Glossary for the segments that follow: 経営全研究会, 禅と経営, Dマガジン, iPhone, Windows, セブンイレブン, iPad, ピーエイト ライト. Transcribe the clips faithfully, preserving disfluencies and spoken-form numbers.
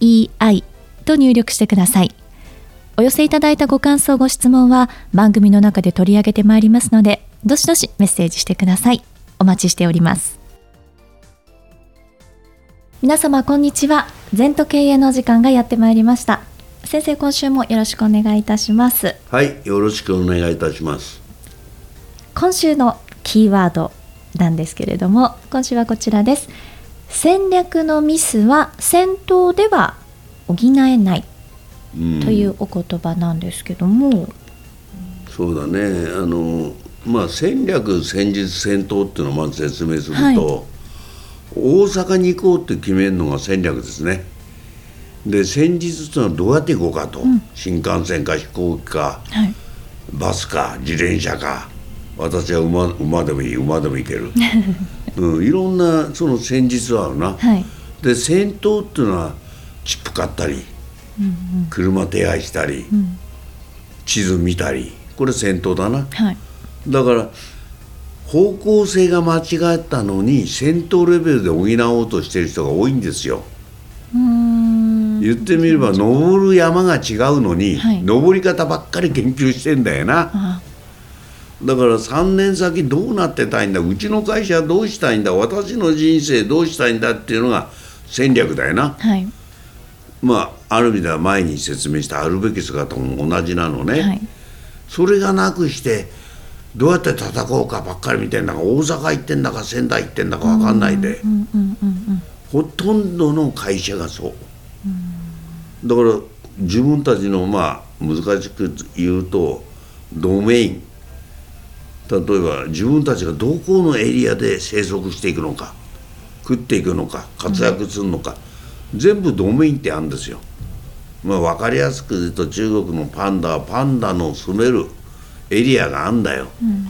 イーアイ と入力してください。お寄せいただいたご感想ご質問は番組の中で取り上げてまいりますので、どしどしメッセージしてください。お待ちしております。皆様こんにちは。禅と経営の時間がやってまいりました。先生、今週もよろしくお願いいたします。はい、よろしくお願いいたします。今週のキーワードなんですけれども、今週はこちらです。戦略のミスは戦闘では補えないというお言葉なんですけども、そうだね、あの、まあ、戦略戦術戦闘っていうのをまず説明すると、はい、大阪に行こうって決めるのが戦略ですね。で、戦術っていうのはどうやって行こうかと、うん、新幹線か飛行機か、はい、バスか自転車か、私は 馬, 馬でもいい馬でもいけるうん、いろんなその戦術はあるな、はい、で戦闘っていうのはチップ買ったり、うんうん、車手配したり、うん、地図見たり、これ戦闘だな、はい、だから方向性が間違ったのに戦闘レベルで補おうとしてる人が多いんですよ。うーん、言ってみれば登る山が違うのに、はい、登り方ばっかり研究してんだよな。ああ、だからさんねん先どうなってたいんだ、うちの会社どうしたいんだ、私の人生どうしたいんだっていうのが戦略だよな、はい、まあ、ある意味では前に説明したあるべき姿も同じなのね、はい、それがなくしてどうやって戦おうかばっかり見てんだか、大阪行ってんだか仙台行ってんだか分かんないで、ほとんどの会社がそう。うん、だから自分たちの、まあ難しく言うとドメイン、例えば自分たちがどこのエリアで生息していくのか、食っていくのか、活躍するのか、うん、全部ドメインってあるんですよ。まあ、分かりやすく言うと中国のパンダはパンダの住めるエリアがあるんだよ、うん、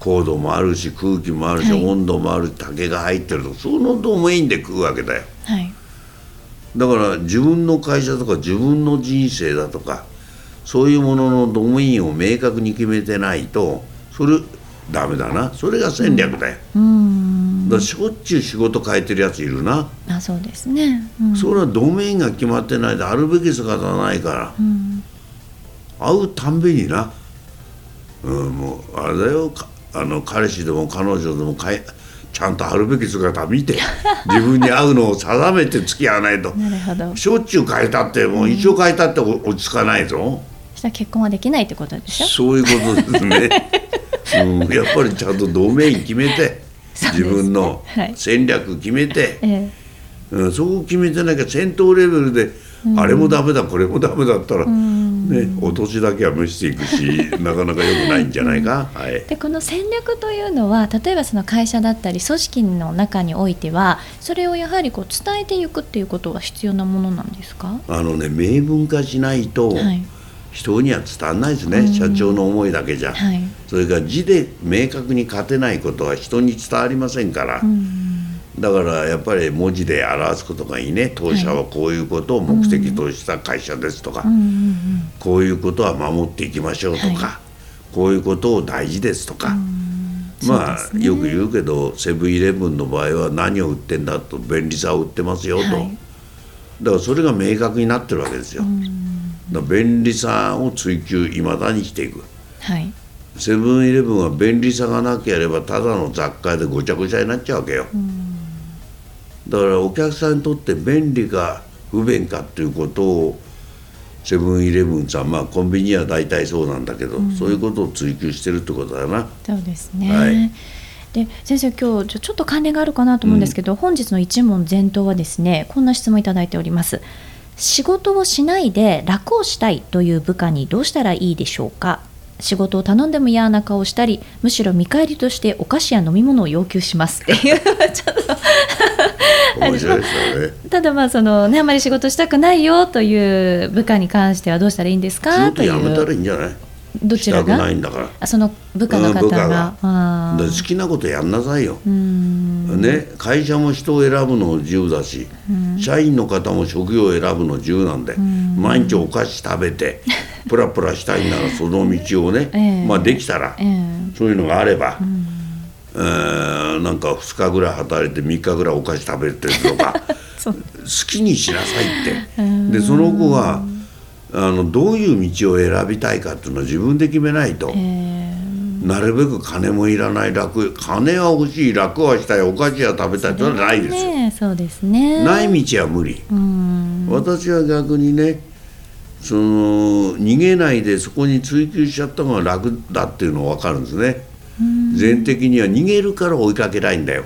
高度もあるし空気もあるし、はい、温度もあるし竹が入ってると、そのドメインで食うわけだよ、はい、だから自分の会社とか自分の人生だとか、そういうもののドメインを明確に決めてないとそれダメだな。それが戦略だよ。うん、だからしょっちゅう仕事変えてるやついるな。あ、そうですね、うん、それはドメインが決まってないであるべき姿がないから、うん、会うたんびにな、うん、もうあれだよ、あの彼氏でも彼女でもかえちゃんとあるべき姿見て自分に合うのを定めて付き合わないとなるほど。しょっちゅう変えたってもう一生変えたって落ち着かないぞ。じゃあ結婚はできないってことでしょ。そういうことですねうん、やっぱりちゃんとドメイン決めて自分の戦略決めて、はい、ええ、うん、そこを決めてなきゃ戦闘レベルで、うん、あれもダメだこれもダメだったら、うんね、お年だけは無視していくしなかなか良くないんじゃないか、うん、はい、でこの戦略というのは例えばその会社だったり組織の中においてはそれをやはりこう伝えていくっていうことは必要なものなんですか。あのね、明文化しないと、はい、人には伝わんないですね、うん、社長の思いだけじゃ、はい、それから字で明確に勝てないことは人に伝わりませんから、うん、だからやっぱり文字で表すことがいいね。当社はこういうことを目的とした会社ですとか、うん、こういうことは守っていきましょうとか、はい、こういうことを大事ですとか、うん、まあ、ね、よく言うけどセブンイレブンの場合は何を売ってんだと、便利さを売ってますよと、はい、だからそれが明確になってるわけですよ、うん、だ便利さを追求いまだにしていく、はい、セブンイレブンは便利さがなければただの雑貨でごちゃごちゃになっちゃうわけよ。うん、だからお客さんにとって便利か不便かっていうことをセブンイレブンさん、まあコンビニは大体そうなんだけど、うん、そういうことを追求してるってことだな。そうですね、はい、で先生、今日ちょっと関連があるかなと思うんですけど、うん、本日の一問全答はですね、こんな質問いただいております。仕事をしないで楽をしたいという部下にどうしたらいいでしょうか。仕事を頼んでも嫌な顔したり、むしろ見返りとしてお菓子や飲み物を要求しますっていうちょっと面白いですよね。ただまあそのね、あまり仕事したくないよという部下に関してはどうしたらいいんですかという。仕事辞めたらいいんじゃない。どちらがないんだから。あ、その部下の方が、あ、だ好きなことやんなさいよ。うーん、ね、会社も人を選ぶの自由だし、社員の方も職業を選ぶの自由なんで、ん毎日お菓子食べてプラプラしたいならその道をね、えー、まあできたら、えー、そういうのがあれば、うん、えー、なんかふつかぐらい働いてみっかぐらいお菓子食べてるとか好きにしなさいって。でその子があのどういう道を選びたいかっていうのは自分で決めないと、えー、なるべく金もいらない、楽、金は欲しい、楽はしたい、お菓子は食べたいってのはないですよ。そうですね。ない道は無理。うん、私は逆にね、その逃げないでそこに追求しちゃったのが楽だっていうのは分かるんですね。全的には逃げるから追いかけたいんだよ。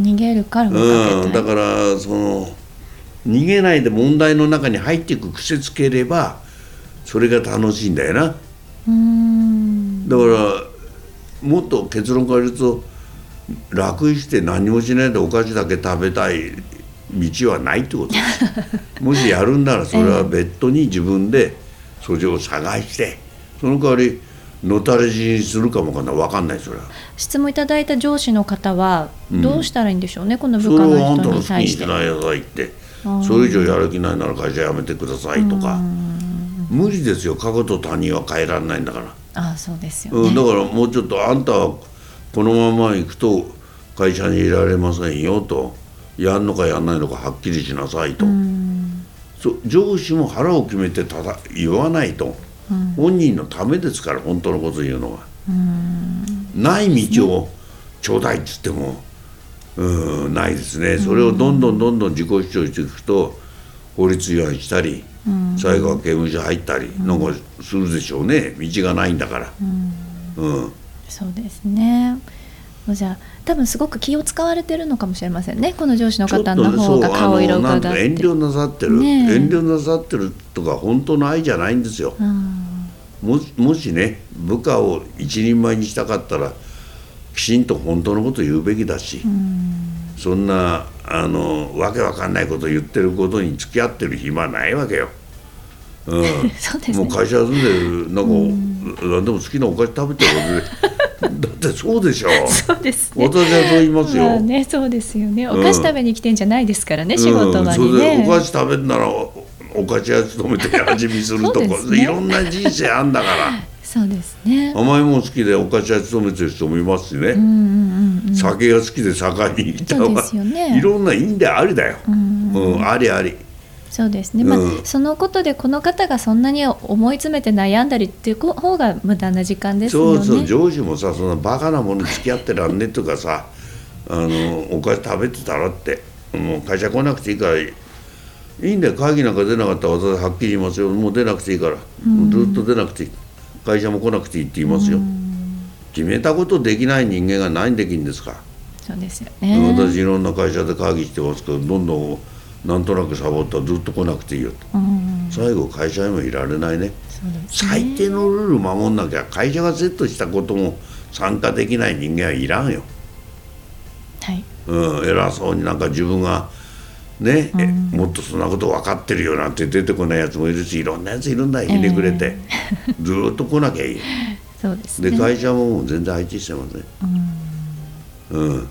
逃げるから追いかけたい、うん、だからその逃げないで問題の中に入っていく癖つければそれが楽しいんだよな。うーん、だからもっと結論から言うと、楽して何もしないでお菓子だけ食べたい道はないってことです。もしやるんならそれは別途に自分でそれを探して、その代わりのたれ死にするかもわかんない。それは質問いただいた上司の方はどうしたらいいんでしょうね、うん、この部下の人に対して。それはあんたの好きにしないやつ言って、それ以上やる気ないなら会社辞めてくださいとか。無理ですよ、過去と他人は変えられないんだから。あ、そうですよ、ね、だからもうちょっと、あんたはこのまま行くと会社にいられませんよと、やんのかやんないのかはっきりしなさいと。うん、そ上司も腹を決めてただ言わないと、うん、本人のためですから、本当のこと言うのは。うん、ない道をちょうだいって言ってもうん、ないですね。それをどんどんどんどん自己主張していくと法律違反したり、うん、最後は刑務所入ったりなんかするでしょうね、道がないんだから、うんうん、そうですね。じゃあ多分すごく気を使われてるのかもしれませんね、この上司の方の方が顔色がだって遠慮なさってる、ね、遠慮なさってるとか本当の愛じゃないんですよ、うん、も, もしね部下を一人前にしたかったらきちんと本当のことを言うべきだし、うん、そんなあのわけわかんないことを言ってることに付き合ってる暇はないわけよ、うん。そうですね、もう会社休んでなんか、うん、何でも好きなお菓子食べてるだってそうでしょ。そうですね、私はそう言いますよ、まあね、そうですよね。お菓子食べに来てんじゃないですからね、うん、仕事場にね、うん、それでお菓子食べるならお菓子屋勤めて味見するとかね、いろんな人生あんだからそうですね、甘いもの好きでお菓子屋勤めてる人もいますしね、うんうんうんうん、酒が好きで酒に行った方が、ね、いろんないいんでありだよ、うんうんうん、ありあり。そうですね、まあうん、そのことでこの方がそんなに思い詰めて悩んだりっていう方が無駄な時間ですよね。そうそう、上司もさ、そんなバカなものに付き合ってらんねとかさあのお菓子食べてたらってもう会社来なくていいからいいんだよ、会議なんか出なかったら私はっきり言いますよ、もう出なくていいから、うん、ずっと出なくていい、会社も来なくていいって言いますよ。決めたことできない人間が何できるんですか。そうですよね。私いろんな会社で会議してますけど、どんどんなんとなくサボったらずっと来なくていいよと、うん、最後会社にもいられないね。そうですね、最低のルール守んなきゃ会社がセットしたことも参加できない人間はいらんよ、はい、うん、偉そうになんか自分がね、うん、えもっとそんなこと分かってるよなんて出てこないやつもいるし、いろんなやついるんだ、ひねくれて、えー、ずっと来なきゃいいそうですね。で会社ももう全然相手してますね、うん、うん、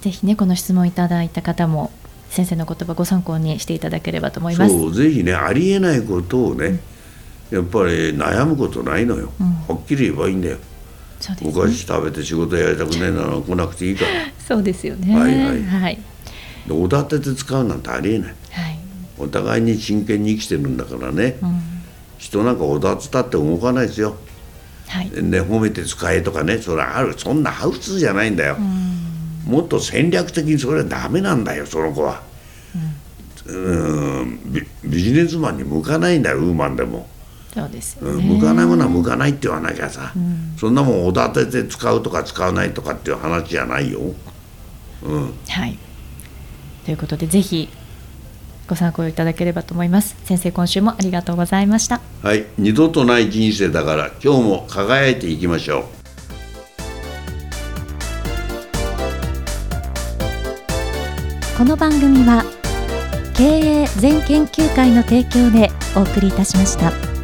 ぜひねこの質問いただいた方も先生の言葉ご参考にしていただければと思います。そう、ぜひね、ありえないことをね、うん、やっぱり悩むことないのよ、うん、はっきり言えばいいんだよ。そうですね、お菓子食べて仕事やりたくないなら来なくていいからそうですよね、はいはい、はい、おだてて使うなんてありえない、はい、お互いに真剣に生きてるんだからね、うん、人なんかおだてたって動かないですよ、はいね、褒めて使えとかね、それある、そんなハウスじゃないんだよ、うん、もっと戦略的にそれはダメなんだよ、その子は、うん、うーん ビ, ビジネスマンに向かないんだよ、ウーマンでも。そうですよね、向かないものは向かないって言わなきゃさ、うん、そんなもんおだてて使うとか使わないとかっていう話じゃないよ、うん、はい、ということで、ぜひご参考いただければと思います。先生、今週もありがとうございました。はい、二度とない人生だから今日も輝いていきましょう。この番組は経営全研究会の提供でお送りいたしました。